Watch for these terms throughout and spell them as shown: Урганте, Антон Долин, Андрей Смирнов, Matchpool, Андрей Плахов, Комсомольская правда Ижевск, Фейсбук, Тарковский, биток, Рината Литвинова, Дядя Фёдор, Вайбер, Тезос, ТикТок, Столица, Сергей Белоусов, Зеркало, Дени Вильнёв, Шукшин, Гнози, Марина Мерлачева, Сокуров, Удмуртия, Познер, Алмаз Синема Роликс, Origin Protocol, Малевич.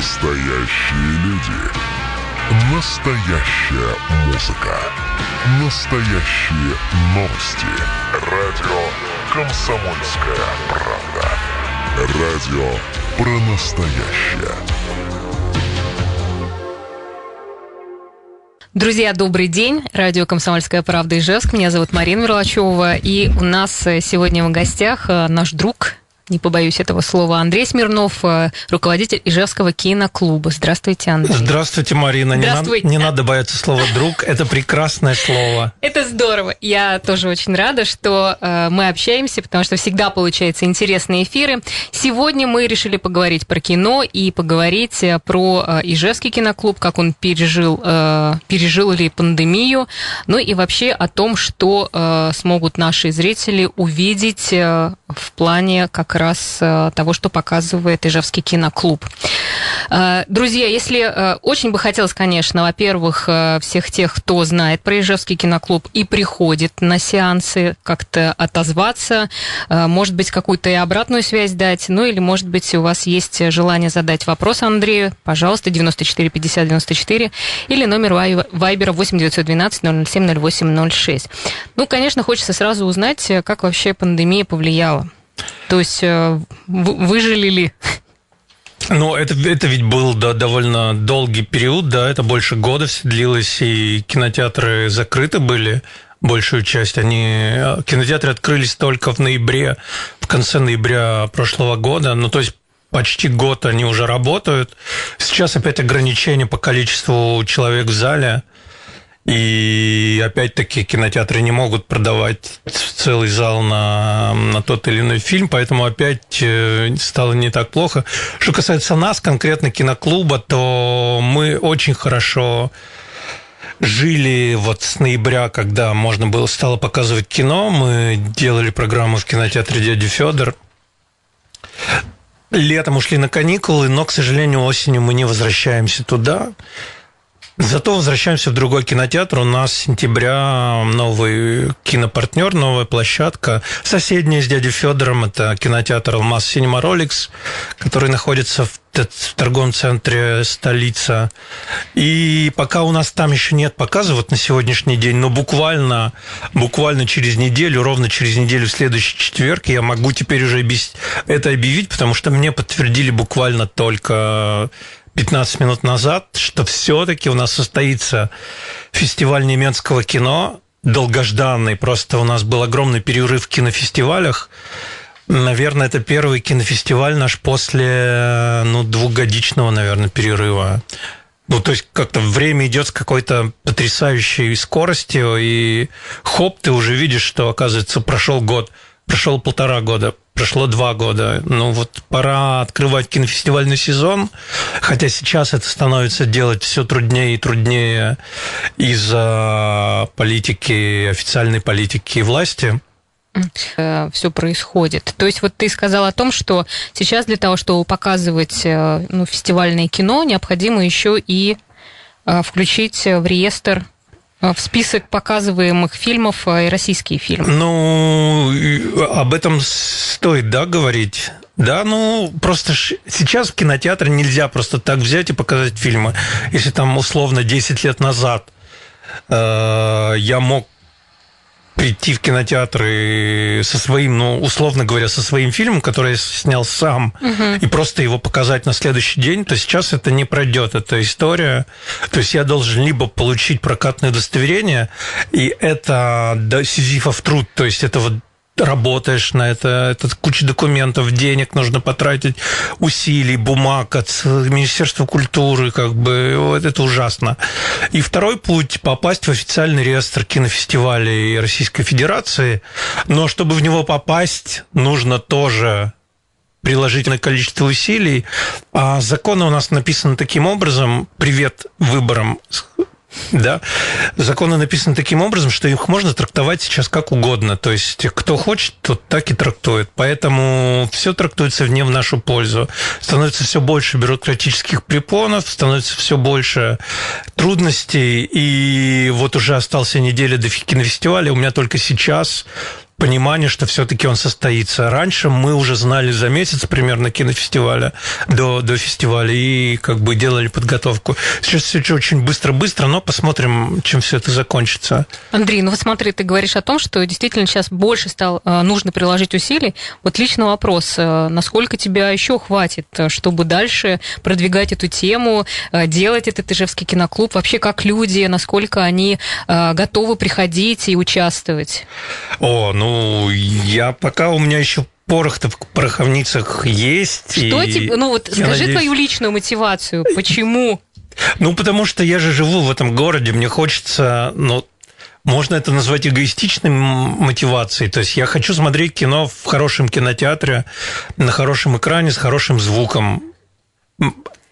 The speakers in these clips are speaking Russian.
Настоящие люди. Настоящая музыка. Настоящие новости. Радио «Комсомольская правда». Радио про настоящее. Друзья, добрый день. Радио «Комсомольская правда» Ижевск. Меня зовут Марина Мерлачева. И у нас сегодня в гостях наш друг, не побоюсь этого слова, Андрей Смирнов, руководитель Ижевского киноклуба. Здравствуйте, Андрей. Здравствуйте, Марина. Здравствуйте. Не надо бояться слова «друг». Это прекрасное слово. Это здорово. Я тоже очень рада, что мы общаемся, потому что всегда получаются интересные эфиры. Сегодня мы решили поговорить про кино и поговорить про Ижевский киноклуб, как он пережил ли пандемию, ну и вообще о том, что смогут наши зрители увидеть в плане как раз того, что показывает Ижевский киноклуб. Друзья, если очень бы хотелось, конечно, во-первых, всех тех, кто знает про Ижевский киноклуб и приходит на сеансы, как-то отозваться, может быть, какую-то и обратную связь дать, ну или, может быть, у вас есть желание задать вопрос Андрею, пожалуйста, 94 50 94 или номер вайбера 8 912 007 08 06. Ну, конечно, хочется сразу узнать, как вообще пандемия повлияла. То есть выжили ли? Ну, это ведь был довольно долгий период, это больше года все длилось, и кинотеатры закрыты были, большую часть. Кинотеатры открылись только в конце ноября прошлого года, ну, то есть почти год они уже работают. Сейчас опять ограничения по количеству человек в зале, и опять-таки кинотеатры не могут продавать целый зал на тот или иной фильм, поэтому опять стало не так плохо. Что касается нас, конкретно киноклуба, то мы очень хорошо жили вот с ноября, когда можно было стало показывать кино. Мы делали программу в кинотеатре «Дядя Фёдор». Летом ушли на каникулы, но, к сожалению, осенью мы не возвращаемся туда. Зато возвращаемся в другой кинотеатр. У нас с сентября новый кинопартнер, новая площадка. Соседняя с «Дядей Фёдором» – это кинотеатр «Алмаз Синема Роликс», который находится в торговом центре «Столица». И пока у нас там еще нет показа вот на сегодняшний день, но буквально через неделю, ровно через неделю, в следующий четверг, я могу теперь уже это объявить, потому что мне подтвердили буквально только 15 минут назад, что все-таки у нас состоится фестиваль немецкого кино, долгожданный. Просто у нас был огромный перерыв в кинофестивалях. Наверное, это первый кинофестиваль наш после двухгодичного, наверное, перерыва. Ну, то есть как-то время идет с какой-то потрясающей скоростью, и хоп, ты уже видишь, что, оказывается, прошел год, прошло 1,5 года. Прошло 2 года. Ну вот пора открывать кинофестивальный сезон, хотя сейчас это становится делать все труднее и труднее из-за политики, официальной политики и власти. Все происходит. То есть вот ты сказал о том, что сейчас для того, чтобы показывать фестивальное кино, необходимо еще и включить в реестр, в список показываемых фильмов и российские фильмы. Ну, об этом стоит, говорить? Да, просто сейчас в кинотеатр нельзя просто так взять и показать фильмы. Если там, условно, 10 лет назад я мог прийти в кинотеатр и со своим, условно говоря, со своим фильмом, который я снял сам, и просто его показать на следующий день, то сейчас это не пройдет, эта история. То есть я должен либо получить прокатное удостоверение, и это сизифов труд, то есть это вот работаешь на это куча документов, денег нужно потратить, усилий, бумаг от Министерства культуры, вот это ужасно. И второй путь – попасть в официальный реестр кинофестивалей Российской Федерации, но чтобы в него попасть, нужно тоже приложительное количество усилий, а законы у нас написаны таким образом, привет выборам, да. Законы написаны таким образом, что их можно трактовать сейчас как угодно. То есть, кто хочет, тот так и трактует. Поэтому все трактуется не в нашу пользу. Становится все больше бюрократических препонов, становится все больше трудностей. И вот уже осталась неделя до кинофестиваля. У меня только сейчас понимание, что все-таки он состоится. Раньше мы уже знали за месяц примерно кинофестиваля до фестиваля и как бы делали подготовку. Сейчас все очень быстро-быстро, но посмотрим, чем все это закончится. Андрей, ну вот смотри, ты говоришь о том, что действительно сейчас больше стало нужно приложить усилий. Вот лично вопрос, насколько тебя еще хватит, чтобы дальше продвигать эту тему, делать этот ижевский киноклуб, вообще как люди, насколько они готовы приходить и участвовать? О, ну, я пока у меня еще порох-то в пороховницах есть. Что тебе? Ну вот скажи твою личную мотивацию, почему? Ну, потому что я же живу в этом городе, мне хочется, ну, можно это назвать эгоистичной мотивацией. То есть я хочу смотреть кино в хорошем кинотеатре, на хорошем экране, с хорошим звуком.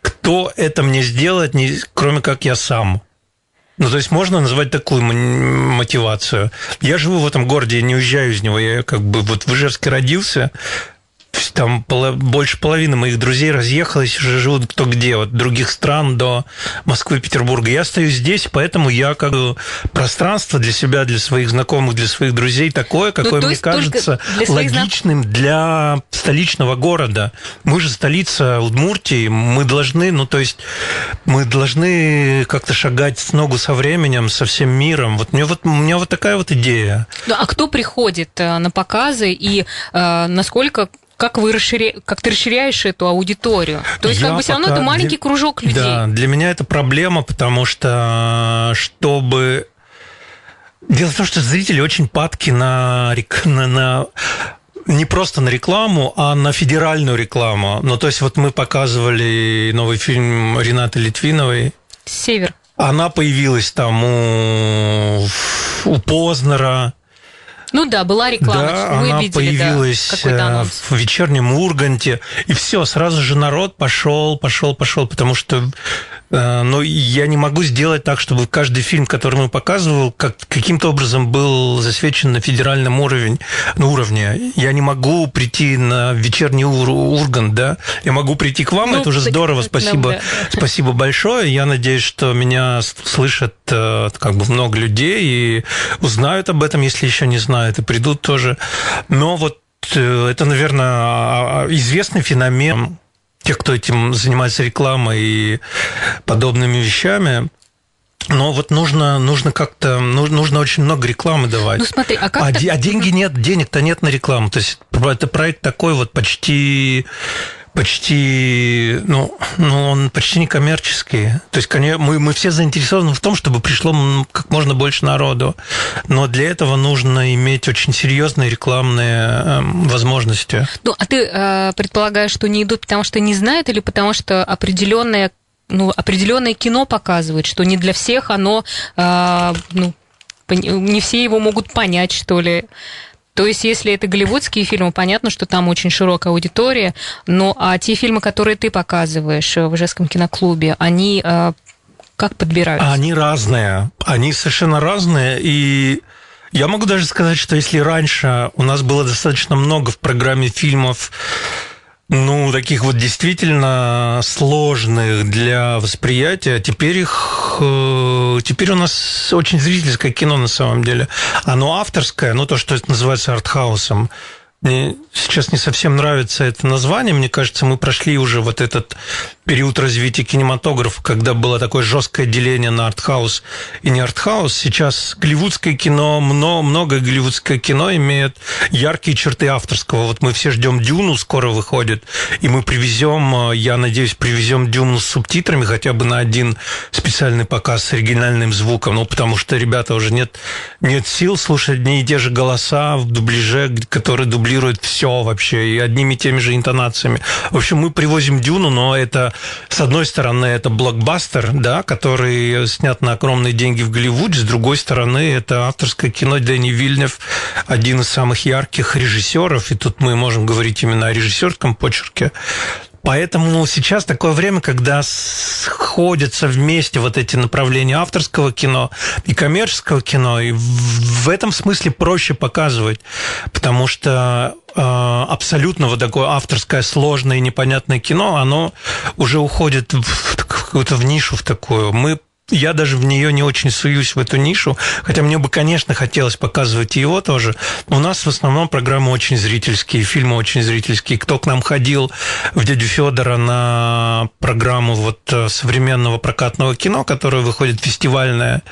Кто это мне сделает, кроме как я сам? Ну, то есть можно назвать такую мотивацию. Я живу в этом городе, я не уезжаю из него. Я как бы вот в Ижевске родился, там больше половины моих друзей разъехалось, уже живут кто где, от других стран до Москвы, Петербурга. Я остаюсь здесь, поэтому я как бы пространство для себя, для своих знакомых, для своих друзей такое, какое, ну, мне кажется, для логичным для столичного города. Мы же столица Удмуртии, мы должны, ну, то есть мы должны как-то шагать с ногу со временем, со всем миром. У меня такая вот идея. Ну, а кто приходит на показы и насколько... Как ты расширяешь эту аудиторию? То есть, все равно это маленький кружок людей. Да, для меня это проблема, потому что дело в том, что зрители очень падки не просто на рекламу, а на федеральную рекламу. Ну, то есть, вот мы показывали новый фильм Ринаты Литвиновой. «Север». Она появилась там у Познера. Ну да, была реклама, да, мы она видели, появилась, да, в вечернем Урганте, и все, сразу же народ пошел, потому что, я не могу сделать так, чтобы каждый фильм, который мы показывали, каким-то образом был засвечен на федеральном уровне. Я не могу прийти на вечерний Ургант, да, я могу прийти к вам, это уже здорово, спасибо большое, я надеюсь, что меня слышат как бы много людей и узнают об этом, если еще не знают. И придут тоже. Но вот это, наверное, известный феномен тех, кто этим занимается, рекламой и подобными вещами. Но вот нужно как-то... Нужно очень много рекламы давать. Ну, смотри, а как так... деньги нет, денег-то нет на рекламу. То есть это проект такой вот он почти некоммерческий. То есть, конечно, мы все заинтересованы в том, чтобы пришло как можно больше народу. Но для этого нужно иметь очень серьезные рекламные возможности. Ну, а ты предполагаешь, что не идут, потому что не знают, или потому что определенное кино показывают, что не для всех оно... не все его могут понять, что ли. То есть, если это голливудские фильмы, понятно, что там очень широкая аудитория, но а те фильмы, которые ты показываешь в Ижевском киноклубе, они как подбираются? Они разные. Они совершенно разные. И я могу даже сказать, что если раньше у нас было достаточно много в программе фильмов, таких вот действительно сложных для восприятия, теперь у нас очень зрительское кино на самом деле. Оно авторское, то, что это называется артхаусом. Мне сейчас не совсем нравится это название. Мне кажется, мы прошли уже вот этот период развития кинематографа, когда было такое жесткое деление на артхаус и не артхаус. Сейчас голливудское кино, много голливудское кино имеет яркие черты авторского. Вот мы все ждем «Дюну», скоро выходит, и мы привезем «Дюну» с субтитрами хотя бы на один специальный показ с оригинальным звуком, потому что, ребята, уже нет сил слушать одни и те же голоса в дубляже, которые дублирует все вообще, и одними и теми же интонациями. В общем, мы привозим «Дюну», но это, с одной стороны, это блокбастер, да, который снят на огромные деньги в Голливуде, с другой стороны, это авторское кино. Дени Вильнёв, один из самых ярких режиссеров, и тут мы можем говорить именно о режиссерском почерке. Поэтому сейчас такое время, когда сходятся вместе вот эти направления авторского кино и коммерческого кино, и в этом смысле проще показывать, потому что абсолютно вот такое авторское, сложное и непонятное кино, оно уже уходит в какую-то в нишу в такую. Мы я даже в нее не очень суюсь, в эту нишу, хотя мне бы, конечно, хотелось показывать его тоже. У нас в основном программы очень зрительские, фильмы очень зрительские. Кто к нам ходил в «Дядю Фёдора» на программу вот современного прокатного кино, которое выходит фестивальное,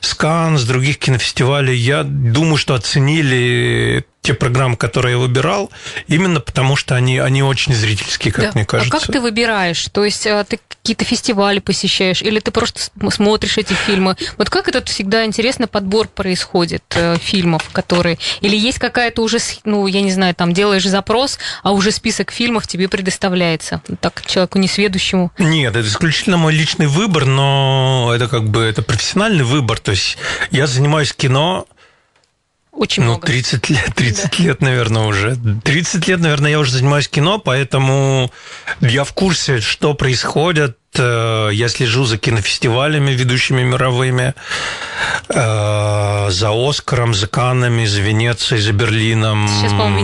с Канн, с других кинофестивалей, я думаю, что оценили те программы, которые я выбирал, именно потому что они очень зрительские, как мне кажется. А как ты выбираешь? То есть ты какие-то фестивали посещаешь, или ты просто смотришь эти фильмы? Вот как этот всегда интересно подбор происходит фильмов, которые... Или есть какая-то уже, ну, я не знаю, там, делаешь запрос, а уже список фильмов тебе предоставляется? Так, человеку несведущему. Нет, это исключительно мой личный выбор, но это как бы это профессиональный выбор. То есть я занимаюсь кино... Очень много. 30 лет, наверное, уже. 30 лет, наверное, я уже занимаюсь кино, поэтому я в курсе, что происходит. Я слежу за кинофестивалями, ведущими мировыми, за «Оскаром», за «Каннами», за «Венецией», за «Берлином»,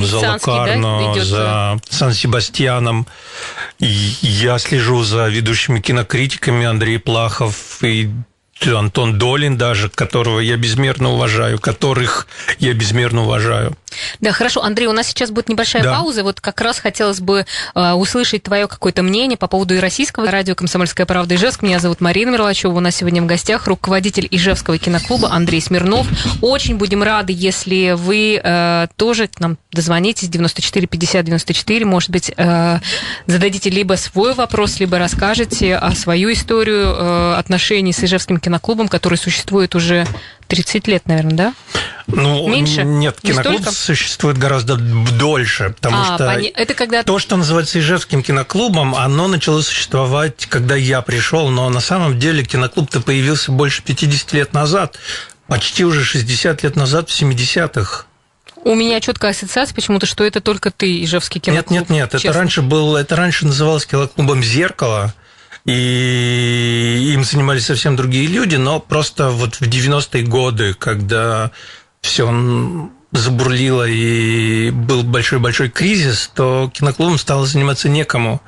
за «Локарно», за «Сан-Себастьяном». Я слежу за ведущими кинокритиками, Андрей Плахов и Антон Долин даже, которого я безмерно уважаю, которых я безмерно уважаю. Да, хорошо. Андрей, у нас сейчас будет небольшая пауза. Вот как раз хотелось бы услышать твое какое-то мнение по поводу и российского радио «Комсомольская правда Ижевск». Меня зовут Марина Мерлачева. У нас сегодня в гостях руководитель Ижевского киноклуба Андрей Смирнов. Очень будем рады, если вы тоже к нам дозвонитесь 94 50 94. Может быть, зададите либо свой вопрос, либо расскажете о свою историю отношений с Ижевским киноклубом, который существует уже 30 лет, наверное, да? Ну, меньше? Нет, киноклуб существует гораздо дольше, потому что это когда... то, что называется Ижевским киноклубом, оно начало существовать, когда я пришел, но на самом деле киноклуб-то появился больше 50 лет назад, почти уже 60 лет назад, в 70-х. У меня четкая ассоциация почему-то, что это только ты, Ижевский киноклуб. Нет, это раньше называлось киноклубом «Зеркало», и им занимались совсем другие люди, но просто вот в 90-е годы, когда все забурлило и был большой-большой кризис, то киноклубом стало заниматься некому.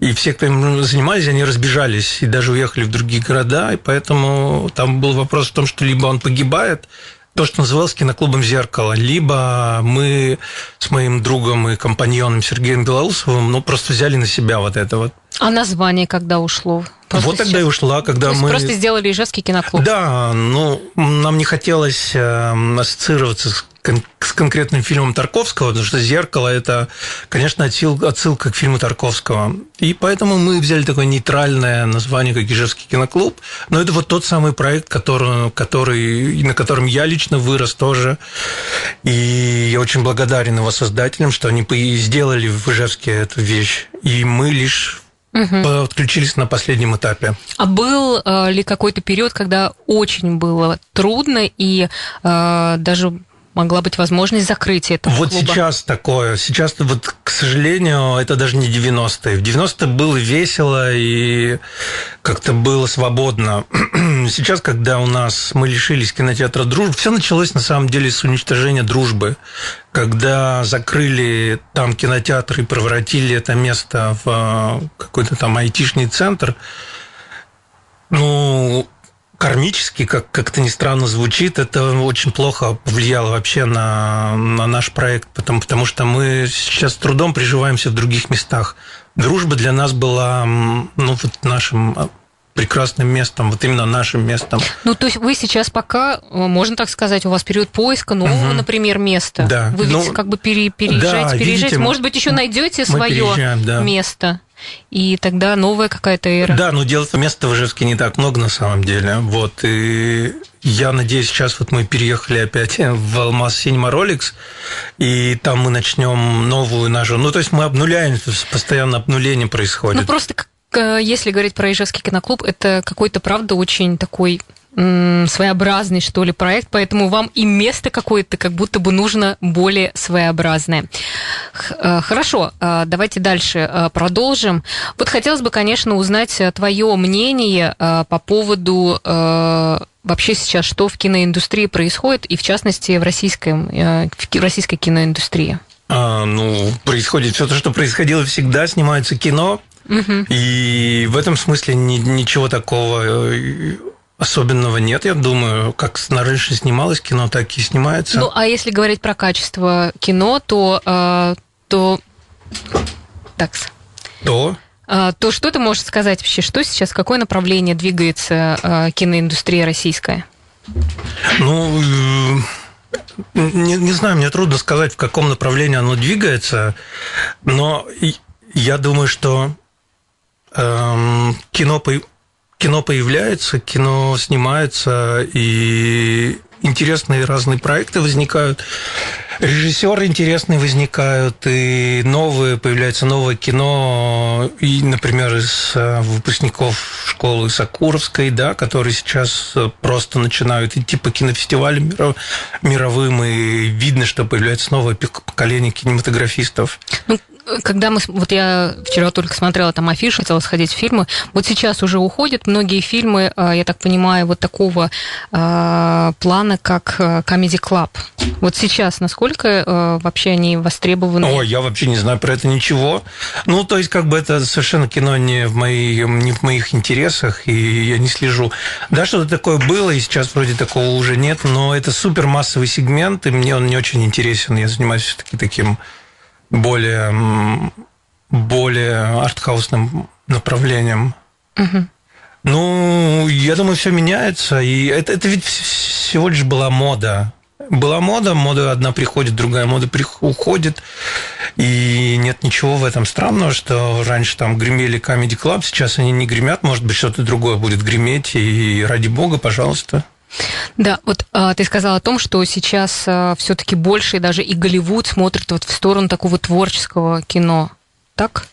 И все, кто им занимались, они разбежались и даже уехали в другие города, и поэтому там был вопрос в том, что либо он погибает, то, что называлось киноклубом «Зеркало», либо мы с моим другом и компаньоном Сергеем Белоусовым просто взяли на себя вот это вот. А название когда ушло? Просто вот сейчас... тогда и ушла, когда мы... просто сделали Ижевский киноклуб. Да, нам не хотелось ассоциироваться с конкретным фильмом Тарковского, потому что «Зеркало» – это, конечно, отсылка к фильму Тарковского. И поэтому мы взяли такое нейтральное название, как «Ижевский киноклуб». Но это вот тот самый проект, на котором я лично вырос тоже. И я очень благодарен его создателям, что они сделали в Ижевске эту вещь. И мы лишь... подключились на последнем этапе. А был ли какой-то период, когда очень было трудно и даже могла быть возможность закрытия этого клуба? Сейчас такое. Сейчас, вот, к сожалению, это даже не 90-е. В 90-е было весело и как-то было свободно. Сейчас, когда у нас мы лишились кинотеатра «Дружбы», все началось, на самом деле, с уничтожения «Дружбы». Когда закрыли там кинотеатр и превратили это место в какой-то там айтишный центр, кармически, как-то ни странно звучит, это очень плохо повлияло вообще на наш проект, потому что мы сейчас с трудом приживаемся в других местах. «Дружба» для нас была нашим прекрасным местом, вот именно нашим местом. То есть вы сейчас пока, можно так сказать, у вас период поиска нового, например, места. Да. Вы ведь переезжаете, переезжаете. Может быть, еще найдете свое место. И тогда новая какая-то эра. Да, но делать места в Ижевске не так много на самом деле. Вот. И я надеюсь, сейчас вот мы переехали опять в «Алмаз Синема Роликс», и там мы начнем новую нашу... то есть мы обнуляем, постоянно обнуление происходит. Просто, если говорить про Ижевский киноклуб, это какой-то, правда, очень такой... своеобразный, что ли, проект, поэтому вам и место какое-то как будто бы нужно более своеобразное. Хорошо, давайте дальше продолжим. Вот хотелось бы, конечно, узнать твое мнение по поводу вообще сейчас, что в киноиндустрии происходит, и в частности в российской киноиндустрии. Происходит все то, что происходило всегда, снимается кино, и в этом смысле ничего такого Особенного нет, я думаю. Как раньше снималось кино, так и снимается. Ну, а если говорить про качество кино, то что ты можешь сказать вообще? Что сейчас, в какое направление двигается киноиндустрия российская? Ну, не знаю, мне трудно сказать, в каком направлении оно двигается, но я думаю, что кино появляется, кино снимается, и интересные разные проекты возникают, режиссеры интересные возникают, и появляется новое кино, и, например, из выпускников школы Сокуровской, да, которые сейчас просто начинают идти по кинофестивалям мировым, и видно, что появляется новое поколение кинематографистов. Когда я вчера только смотрела там афиши, хотела сходить в фильмы, вот сейчас уже уходят многие фильмы, я так понимаю, вот такого плана, как Comedy Club. Вот сейчас насколько вообще они востребованы? Ой, я вообще не знаю про это ничего. Ну, то есть, это совершенно кино не в моих интересах, и я не слежу. Да, что-то такое было, и сейчас вроде такого уже нет, но это супермассовый сегмент, и мне он не очень интересен. Я занимаюсь все-таки таким более артхаусным направлением. Угу. Ну, я думаю, все меняется. И это ведь всего лишь была мода. Была мода одна приходит, другая мода уходит. И нет ничего в этом странного, что раньше там гремели Comedy Club, сейчас они не гремят, может быть, что-то другое будет греметь, и ради бога, пожалуйста. Да, ты сказала о том, что сейчас все-таки больше даже и Голливуд смотрит в сторону такого творческого кино, так?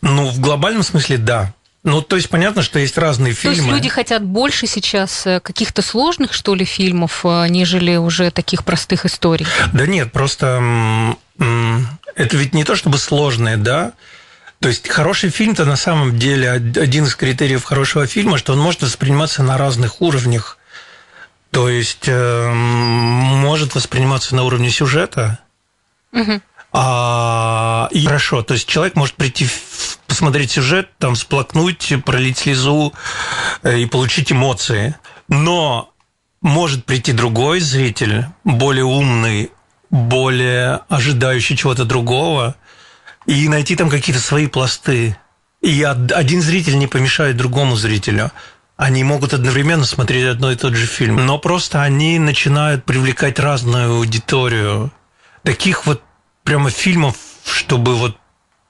Ну, в глобальном смысле, да. Ну, то есть, понятно, что есть разные фильмы. То есть, люди хотят больше сейчас каких-то сложных, что ли, фильмов, нежели уже таких простых историй? Да нет, просто это ведь не то чтобы сложное, да? То есть хороший фильм-то на самом деле один из критериев хорошего фильма, что он может восприниматься на разных уровнях. То есть может восприниматься на уровне сюжета. Угу. И хорошо. То есть человек может прийти, посмотреть сюжет, там всплакнуть, пролить слезу и получить эмоции. Но может прийти другой зритель, более умный, более ожидающий чего-то другого, и найти там какие-то свои пласты. И один зритель не помешает другому зрителю. Они могут одновременно смотреть одно и тот же фильм. Но просто они начинают привлекать разную аудиторию. Таких прямо фильмов, чтобы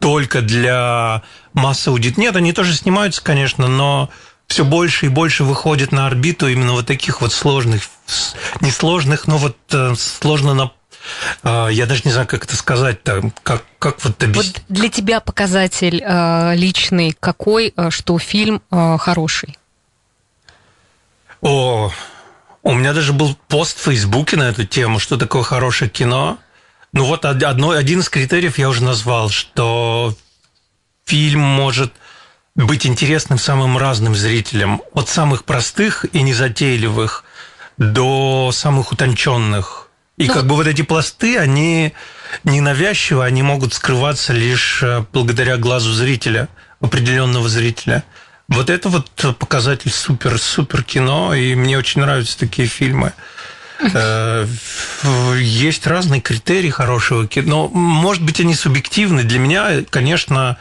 только для массы аудитории. Нет, они тоже снимаются, конечно, но все больше и больше выходит на орбиту именно таких сложных, не сложных, но сложно наполненных. Я даже не знаю, как это сказать, как объяснить. Для тебя показатель личный какой, что фильм хороший? У меня даже был пост в Фейсбуке на эту тему, что такое хорошее кино. Ну один из критериев я уже назвал, что фильм может быть интересным самым разным зрителям, от самых простых и незатейливых до самых утонченных. И эти пласты, они ненавязчивы, они могут скрываться лишь благодаря глазу зрителя, определенного зрителя. Это показатель супер-супер кино, и мне очень нравятся такие фильмы. Есть разные критерии хорошего кино. Может быть, они субъективны. Для меня, конечно,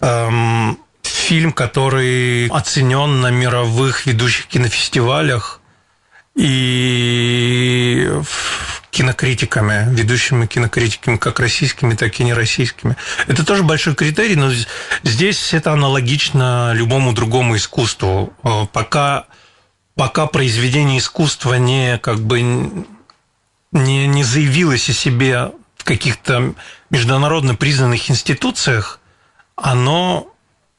фильм, который оценен на мировых ведущих кинофестивалях, и кинокритиками, ведущими кинокритиками, как российскими, так и нероссийскими. Это тоже большой критерий, но здесь это аналогично любому другому искусству. Пока произведение искусства не заявилось о себе в каких-то международно признанных институциях, у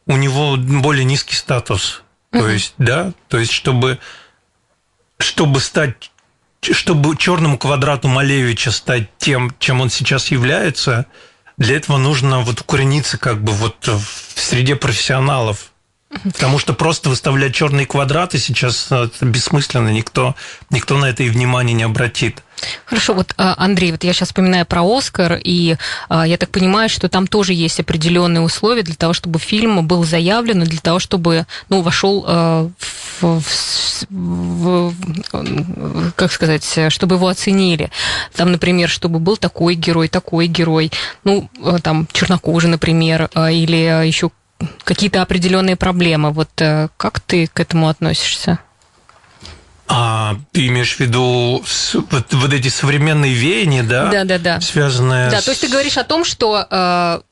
него более низкий статус. То есть, да, то есть, чтобы черному квадрату Малевича стать тем, чем он сейчас является, для этого нужно укорениться в среде профессионалов. Потому что просто выставлять черные квадраты сейчас бессмысленно, никто на это и внимания не обратит. Хорошо, вот, Андрей, вот я сейчас вспоминаю про «Оскар», и я так понимаю, что там тоже есть определенные условия для того, чтобы фильм был заявлен, для того, чтобы, ну, вошел как сказать, чтобы его оценили. Там, например, чтобы был такой герой, ну, там, чернокожий, например, или еще какие-то определенные проблемы. Вот как ты к этому относишься? Ты имеешь в виду вот эти современные веяния, да? Да. Связанные с... Да, то есть ты говоришь о том, что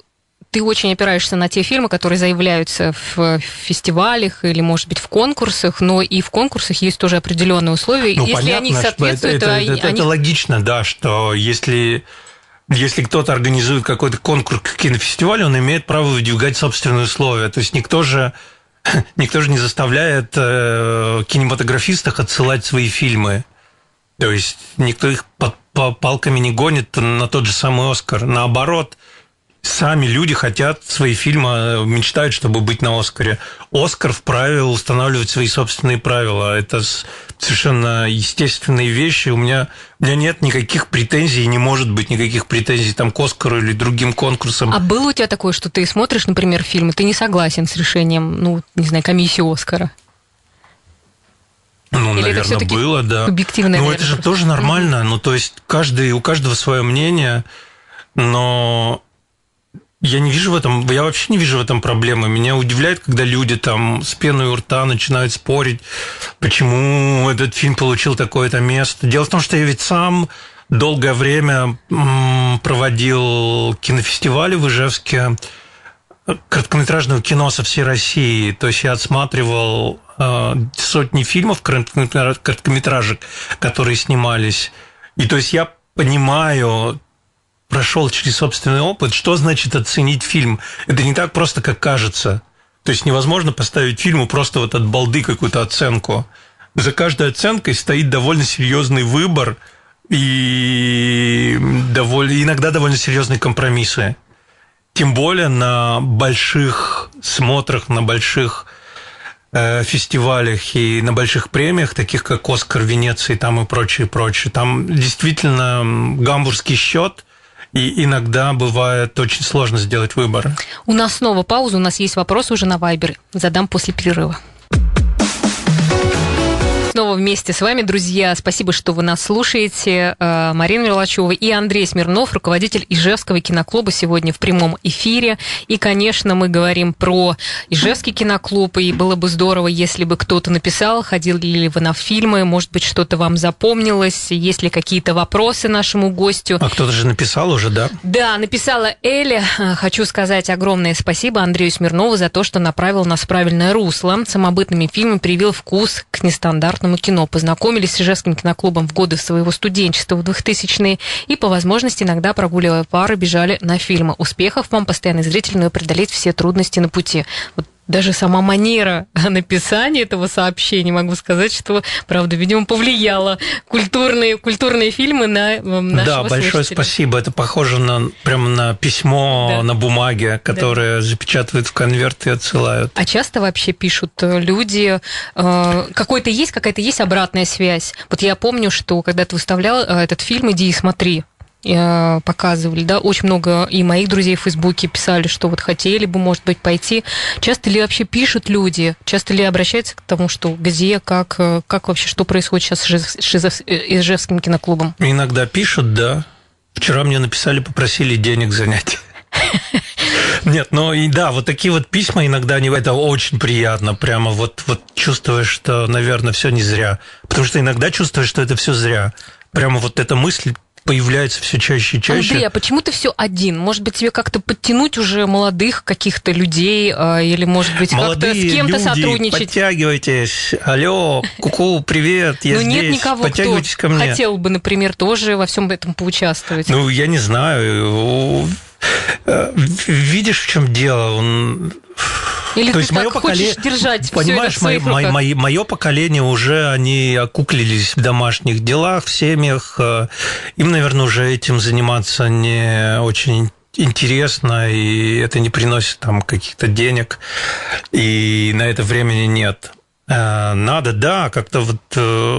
ты очень опираешься на те фильмы, которые заявляются в фестивалях или, может быть, в конкурсах, но и в конкурсах есть тоже определенные условия. Ну, если понятно, они соответствуют... Это логично, да, что если кто-то организует какой-то конкурс к кинофестивалю, он имеет право выдвигать собственные условия. То есть никто же не заставляет кинематографистов отсылать свои фильмы. То есть никто их палками не гонит на тот же самый «Оскар». Наоборот, сами люди хотят свои фильмы, мечтают, чтобы быть на «Оскаре». «Оскар» вправе устанавливать свои собственные правила. Это совершенно естественные вещи. У меня нет никаких претензий, не может быть никаких претензий там, к «Оскару» или другим конкурсам. А было у тебя такое, что ты смотришь, например, фильм, и ты не согласен с решением, ну, не знаю, комиссии «Оскара»? Ну, или, наверное, было, да. Субъективное, наверное, это же просто тоже нормально. Mm-hmm. Ну, то есть у каждого свое мнение, но... Я вообще не вижу в этом проблемы. Меня удивляет, когда люди там с пеной у рта начинают спорить, почему этот фильм получил такое-то место. Дело в том, что я ведь сам долгое время проводил кинофестивали в Ижевске короткометражного кино со всей России. То есть я отсматривал сотни фильмов короткометражек, которые снимались. И то есть я понимаю... прошел через собственный опыт, что значит оценить фильм. Это не так просто, как кажется. То есть невозможно поставить фильму просто вот от балды какую-то оценку. За каждой оценкой стоит довольно серьезный выбор и иногда довольно серьезные компромиссы. Тем более на больших смотрах, на больших фестивалях и на больших премиях, таких как «Оскар», «Венеция» там и прочее. Там действительно гамбургский счет. И иногда бывает очень сложно сделать выбор. У нас снова пауза, у нас есть вопрос уже на Viber. Задам после перерыва. Снова вместе с вами, друзья. Спасибо, что вы нас слушаете. Марина Мерлачева и Андрей Смирнов, руководитель Ижевского киноклуба, сегодня в прямом эфире. И, конечно, мы говорим про Ижевский киноклуб. И было бы здорово, если бы кто-то написал, ходили ли вы на фильмы, может быть, что-то вам запомнилось, есть ли какие-то вопросы нашему гостю. А кто-то же написал уже, да? Да, написала Эля. Хочу сказать огромное спасибо Андрею Смирнову за то, что направил нас в правильное русло. Самобытными фильмами привил вкус к нестандартному кино. Познакомились с Ижевским киноклубом в годы своего студенчества в 2000-е и, по возможности, иногда, прогуливая пары, бежали на фильмы. Успехов вам, постоянный зритель, но и преодолеть все трудности на пути. Вот даже сама манера написания этого сообщения, могу сказать, что, правда, видимо, повлияла культурные фильмы на нашего слушателя. Да, большое спасибо. Это похоже прямо на письмо, да, на бумаге, которое, да, запечатывают в конверт и отсылают. А часто вообще пишут люди, какая-то есть обратная связь. Вот я помню, что когда ты выставлял этот фильм «Иди и смотри», показывали, да, очень много и моих друзей в Фейсбуке писали, что вот хотели бы, может быть, пойти. Часто ли вообще пишут люди? Часто ли обращаются к тому, что где, как вообще, что происходит сейчас с Ижевским киноклубом? Иногда пишут, да. Вчера мне написали, попросили денег занять. Нет, ну и да, вот такие вот письма иногда, это очень приятно, прямо вот чувствуешь, что, наверное, все не зря. Потому что иногда чувствуешь, что это все зря. Прямо вот эта мысль появляется все чаще и чаще. Андрей, а почему ты все один? Может быть, тебе как-то подтянуть уже молодых каких-то людей, или, может быть, молодые как-то с кем-то люди, сотрудничать? Подтягивайтесь. Алло, ку-ку, привет, я здесь. Ну, нет никого, подтягивайтесь кто ко мне. Хотел бы, например, тоже во всем этом поучаствовать. Ну, я не знаю. Видишь, в чем дело? Или то ты так хочешь держать все это в своих руках? Понимаешь, мое поколение уже, они окуклились в домашних делах, в семьях. Им, наверное, уже этим заниматься не очень интересно, и это не приносит там каких-то денег, и на это времени нет. Надо, да, как-то вот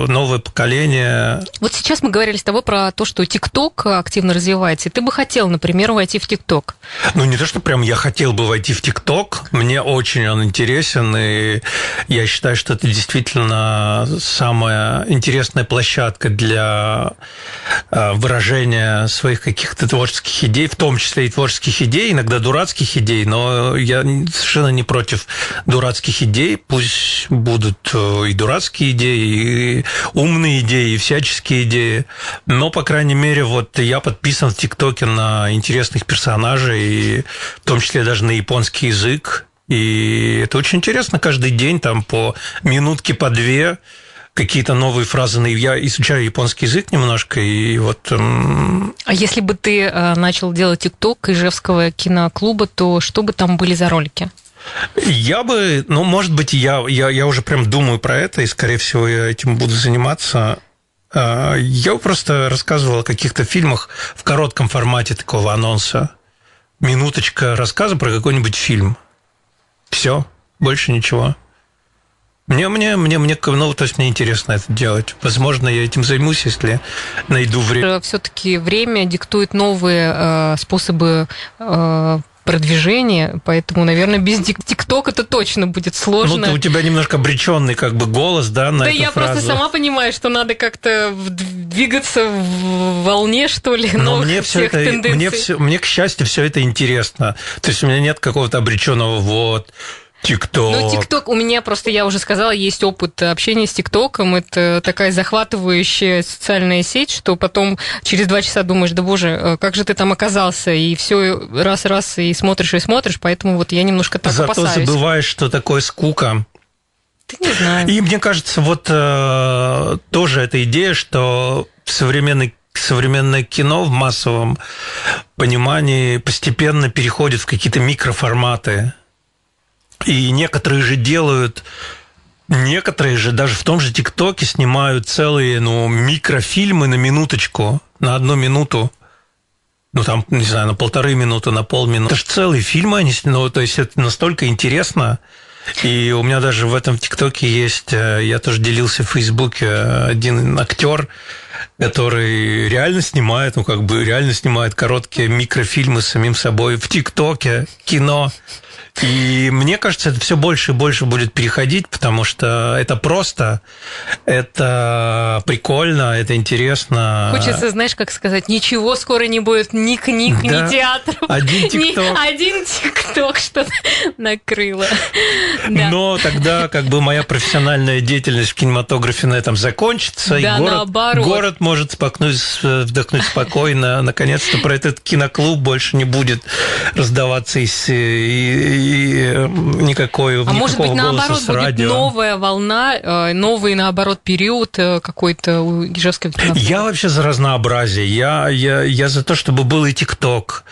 новое поколение. Вот сейчас мы говорили с тобой про то, что ТикТок активно развивается. И ты бы хотел, например, войти в ТикТок? Ну, не то, что прям я хотел бы войти в ТикТок. Мне очень он интересен, и я считаю, что это действительно самая интересная площадка для выражения своих каких-то творческих идей, в том числе и творческих идей, иногда дурацких идей, но я совершенно не против дурацких идей. Пусть будут и дурацкие идеи, и умные идеи, и всяческие идеи. Но, по крайней мере, вот я подписан в ТикТоке на интересных персонажей, в том числе даже на японский язык. И это очень интересно. Каждый день там по минутке, по две какие-то новые фразы. Я изучаю японский язык немножко, и вот... А если бы ты начал делать ТикТок Ижевского киноклуба, то что бы там были за ролики? Я бы, ну, может быть, я уже прям думаю про это, и, скорее всего, я этим буду заниматься. Я просто рассказывал о каких-то фильмах в коротком формате такого анонса. Минуточка рассказа про какой-нибудь фильм. Все, больше ничего. Ну, то есть мне интересно это делать. Возможно, я этим займусь, если найду время. Все-таки время диктует новые способы продвижение, поэтому, наверное, без ТикТока это точно будет сложно. Ну, ты, у тебя немножко обреченный как бы голос, да, на эту фразу. Да, я просто сама понимаю, что надо как-то двигаться в волне, что ли, новых всех тенденций. Мне, к счастью, все это интересно. То есть у меня нет какого-то обреченного вот... ТикТок. Ну, ТикТок у меня просто, я уже сказала, есть опыт общения с ТикТоком. Это такая захватывающая социальная сеть, что потом через 2 часа думаешь, да боже, как же ты там оказался, и все раз-раз и смотришь, поэтому вот я немножко так опасаюсь. Зато забываешь, что такое скука. Ты не знаю. И мне кажется, вот тоже эта идея, что современное кино в массовом понимании постепенно переходит в какие-то микроформаты. И некоторые же даже в том же ТикТоке снимают целые, микрофильмы на минуточку, на 1 минуту, там, не знаю, на 1,5 минуты, на полминуты. Это же целые фильмы они снимают, то есть это настолько интересно. И у меня даже в этом ТикТоке есть, я тоже делился в Фейсбуке, один актер, который реально снимает короткие микрофильмы с самим собой в ТикТоке, кино. И мне кажется, это все больше и больше будет переходить, потому что это просто, это прикольно, это интересно. Хочется, знаешь, как сказать, ничего скоро не будет, ни книг, да. Ни театров. Один ТикТок что-то накрыло. Да. Но тогда как бы моя профессиональная деятельность в кинематографе на этом закончится, да, и город может вдохнуть спокойно. Наконец-то про этот киноклуб больше не будет раздаваться никакого голоса с радио. А может быть, наоборот, будет новая волна, новый, наоборот, период какой-то у Ижевского киноклуба? Я вообще за разнообразие. Я за то, чтобы был и ТикТок,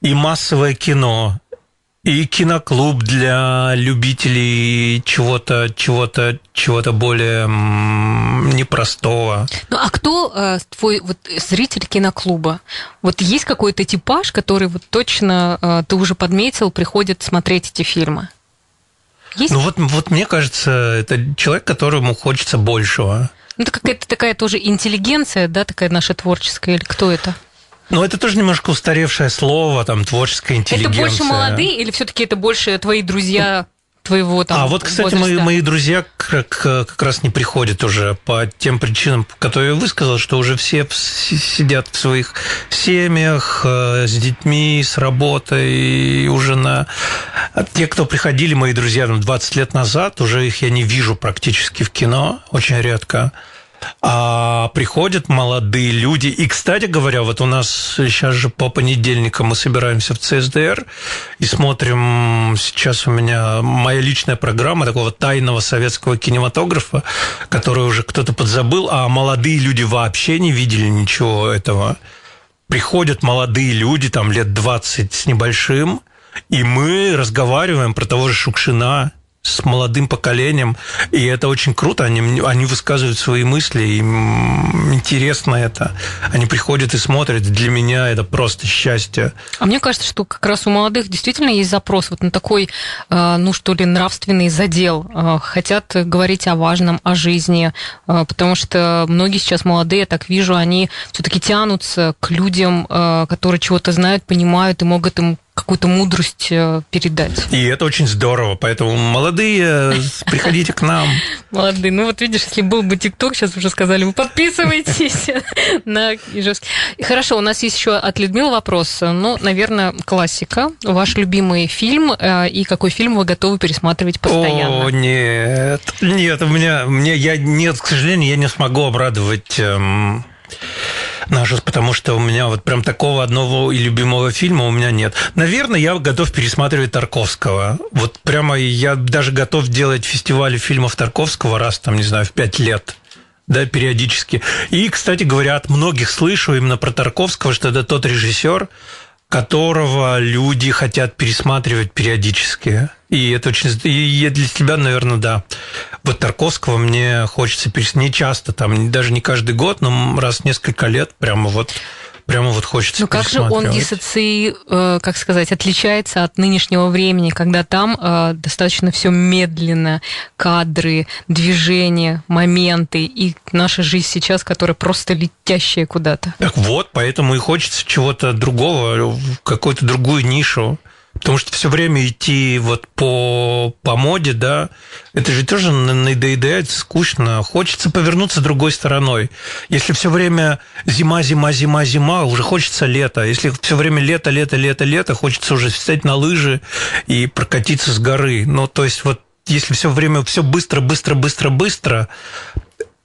и массовое кино, и киноклуб для любителей чего-то более непростого. Ну, а кто твой вот зритель киноклуба? Вот есть какой-то типаж, который вот точно ты уже подметил, приходит смотреть эти фильмы? Есть? Ну, вот мне кажется, это человек, которому хочется большего. Ну, это какая-то такая тоже интеллигенция, да, такая наша творческая, или кто это? Ну, это тоже немножко устаревшее слово, там, творческая интеллигенция. Это больше молодые или все-таки это больше твои друзья, твоего там возраста? А вот, кстати, мои друзья как раз не приходят уже по тем причинам, которые я высказал, что уже все сидят в своих семьях, с детьми, с работой, уже А те, кто приходили, мои друзья, 20 лет назад, уже их я не вижу практически в кино, очень редко. А приходят молодые люди. И, кстати говоря, вот у нас сейчас же по понедельникам мы собираемся в ЦСДР и смотрим. Сейчас у меня моя личная программа такого тайного советского кинематографа, которую уже кто-то подзабыл, а молодые люди вообще не видели ничего этого. Приходят молодые люди, там лет 20 с небольшим, и мы разговариваем про того же Шукшина, с молодым поколением, и это очень круто, они высказывают свои мысли, им интересно это, они приходят и смотрят, для меня это просто счастье. А мне кажется, что как раз у молодых действительно есть запрос вот на такой, ну что ли, нравственный задел, хотят говорить о важном, о жизни, потому что многие сейчас молодые, я так вижу, они все-таки тянутся к людям, которые чего-то знают, понимают и могут им какую-то мудрость передать. И это очень здорово, поэтому молодые, приходите к нам. Молодые, ну вот видишь, если был бы ТикТок, сейчас уже сказали, вы подписывайтесь на Ижевский. Хорошо, у нас есть еще от Людмилы вопрос. Ну, наверное, классика. Ваш любимый фильм и какой фильм вы готовы пересматривать постоянно? О, нет. Нет, у меня, к сожалению, я не смогу обрадовать потому что у меня вот прям такого одного и любимого фильма у меня нет. Наверное, я готов пересматривать Тарковского. Вот прямо я даже готов делать фестивали фильмов Тарковского раз, там, не знаю, в 5 лет. Да, периодически. И, кстати говоря, от многих слышу именно про Тарковского, что это тот режиссер, которого люди хотят пересматривать периодически. И это очень... И для тебя, наверное, да. Вот Тарковского мне хочется пересмотреть. Не часто, там, даже не каждый год, но раз в несколько лет прямо вот хочется. Ну как же он отличается от нынешнего времени, когда там достаточно все медленно, кадры, движения, моменты, и наша жизнь сейчас, которая просто летящая куда-то. Так вот, поэтому и хочется чего-то другого, какую-то другую нишу. Потому что все время идти вот по моде, да, это же тоже надоедает, скучно. Хочется повернуться другой стороной. Если все время зима, уже хочется лета. Если все время лето, хочется уже встать на лыжи и прокатиться с горы. Ну, то есть, вот если все время все быстро,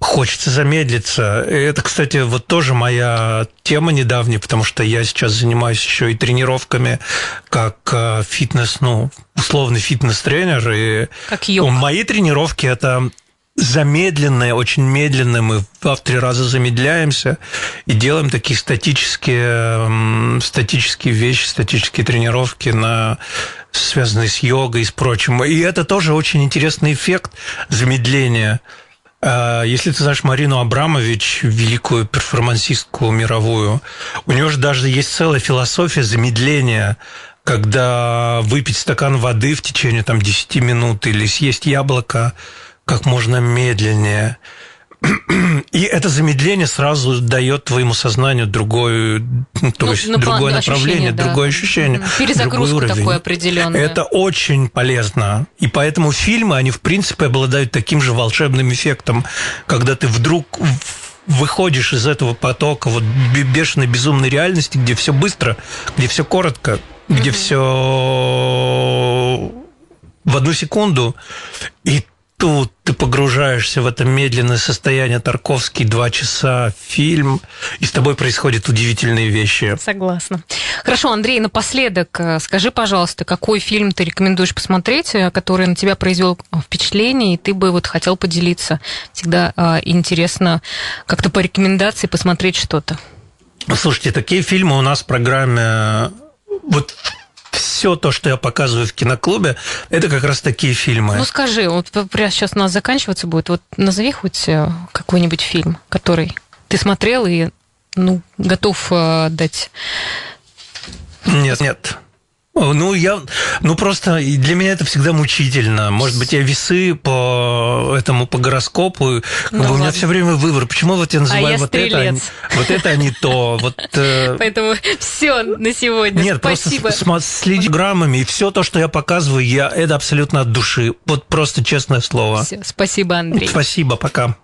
хочется замедлиться. Это, кстати, вот тоже моя тема недавняя, потому что я сейчас занимаюсь еще и тренировками как фитнес, условный фитнес-тренер. И как йога. Мои тренировки – это замедленные, очень медленные. Мы в 3 раза замедляемся и делаем такие статические вещи, статические тренировки связанные с йогой и с прочим. И это тоже очень интересный эффект замедления. Если ты знаешь Марину Абрамович, великую перформансистку мировую, у нее же даже есть целая философия замедления, когда выпить стакан воды в течение 10 минут или съесть яблоко как можно медленнее. И это замедление сразу дает твоему сознанию другое направление, да. Другое ощущение. Перезагрузку такой определенную. Это очень полезно. И поэтому фильмы, они, в принципе, обладают таким же волшебным эффектом, когда ты вдруг выходишь из этого потока бешеной, безумной реальности, где все быстро, где все коротко, где все в 1 секунду, и тут ты погружаешься в это медленное состояние. Тарковский, 2 часа, фильм, и с тобой происходят удивительные вещи. Согласна. Хорошо, Андрей, напоследок скажи, пожалуйста, какой фильм ты рекомендуешь посмотреть, который на тебя произвел впечатление, и ты бы хотел поделиться? Всегда интересно как-то по рекомендации посмотреть что-то. Слушайте, такие фильмы у нас в программе... Все то, что я показываю в киноклубе, это как раз такие фильмы. Ну скажи, прямо сейчас у нас заканчиваться будет, назови хоть какой-нибудь фильм, который ты смотрел и готов дать. Нет. Просто для меня это всегда мучительно. Может быть, я весы по гороскопу. У меня все время выбор. Почему я называю это, а не то. Поэтому все на сегодня. Нет, спасибо. Просто следи граммами, и все то, что я показываю, это абсолютно от души. Просто честное слово. Все, спасибо, Андрей. Спасибо, пока.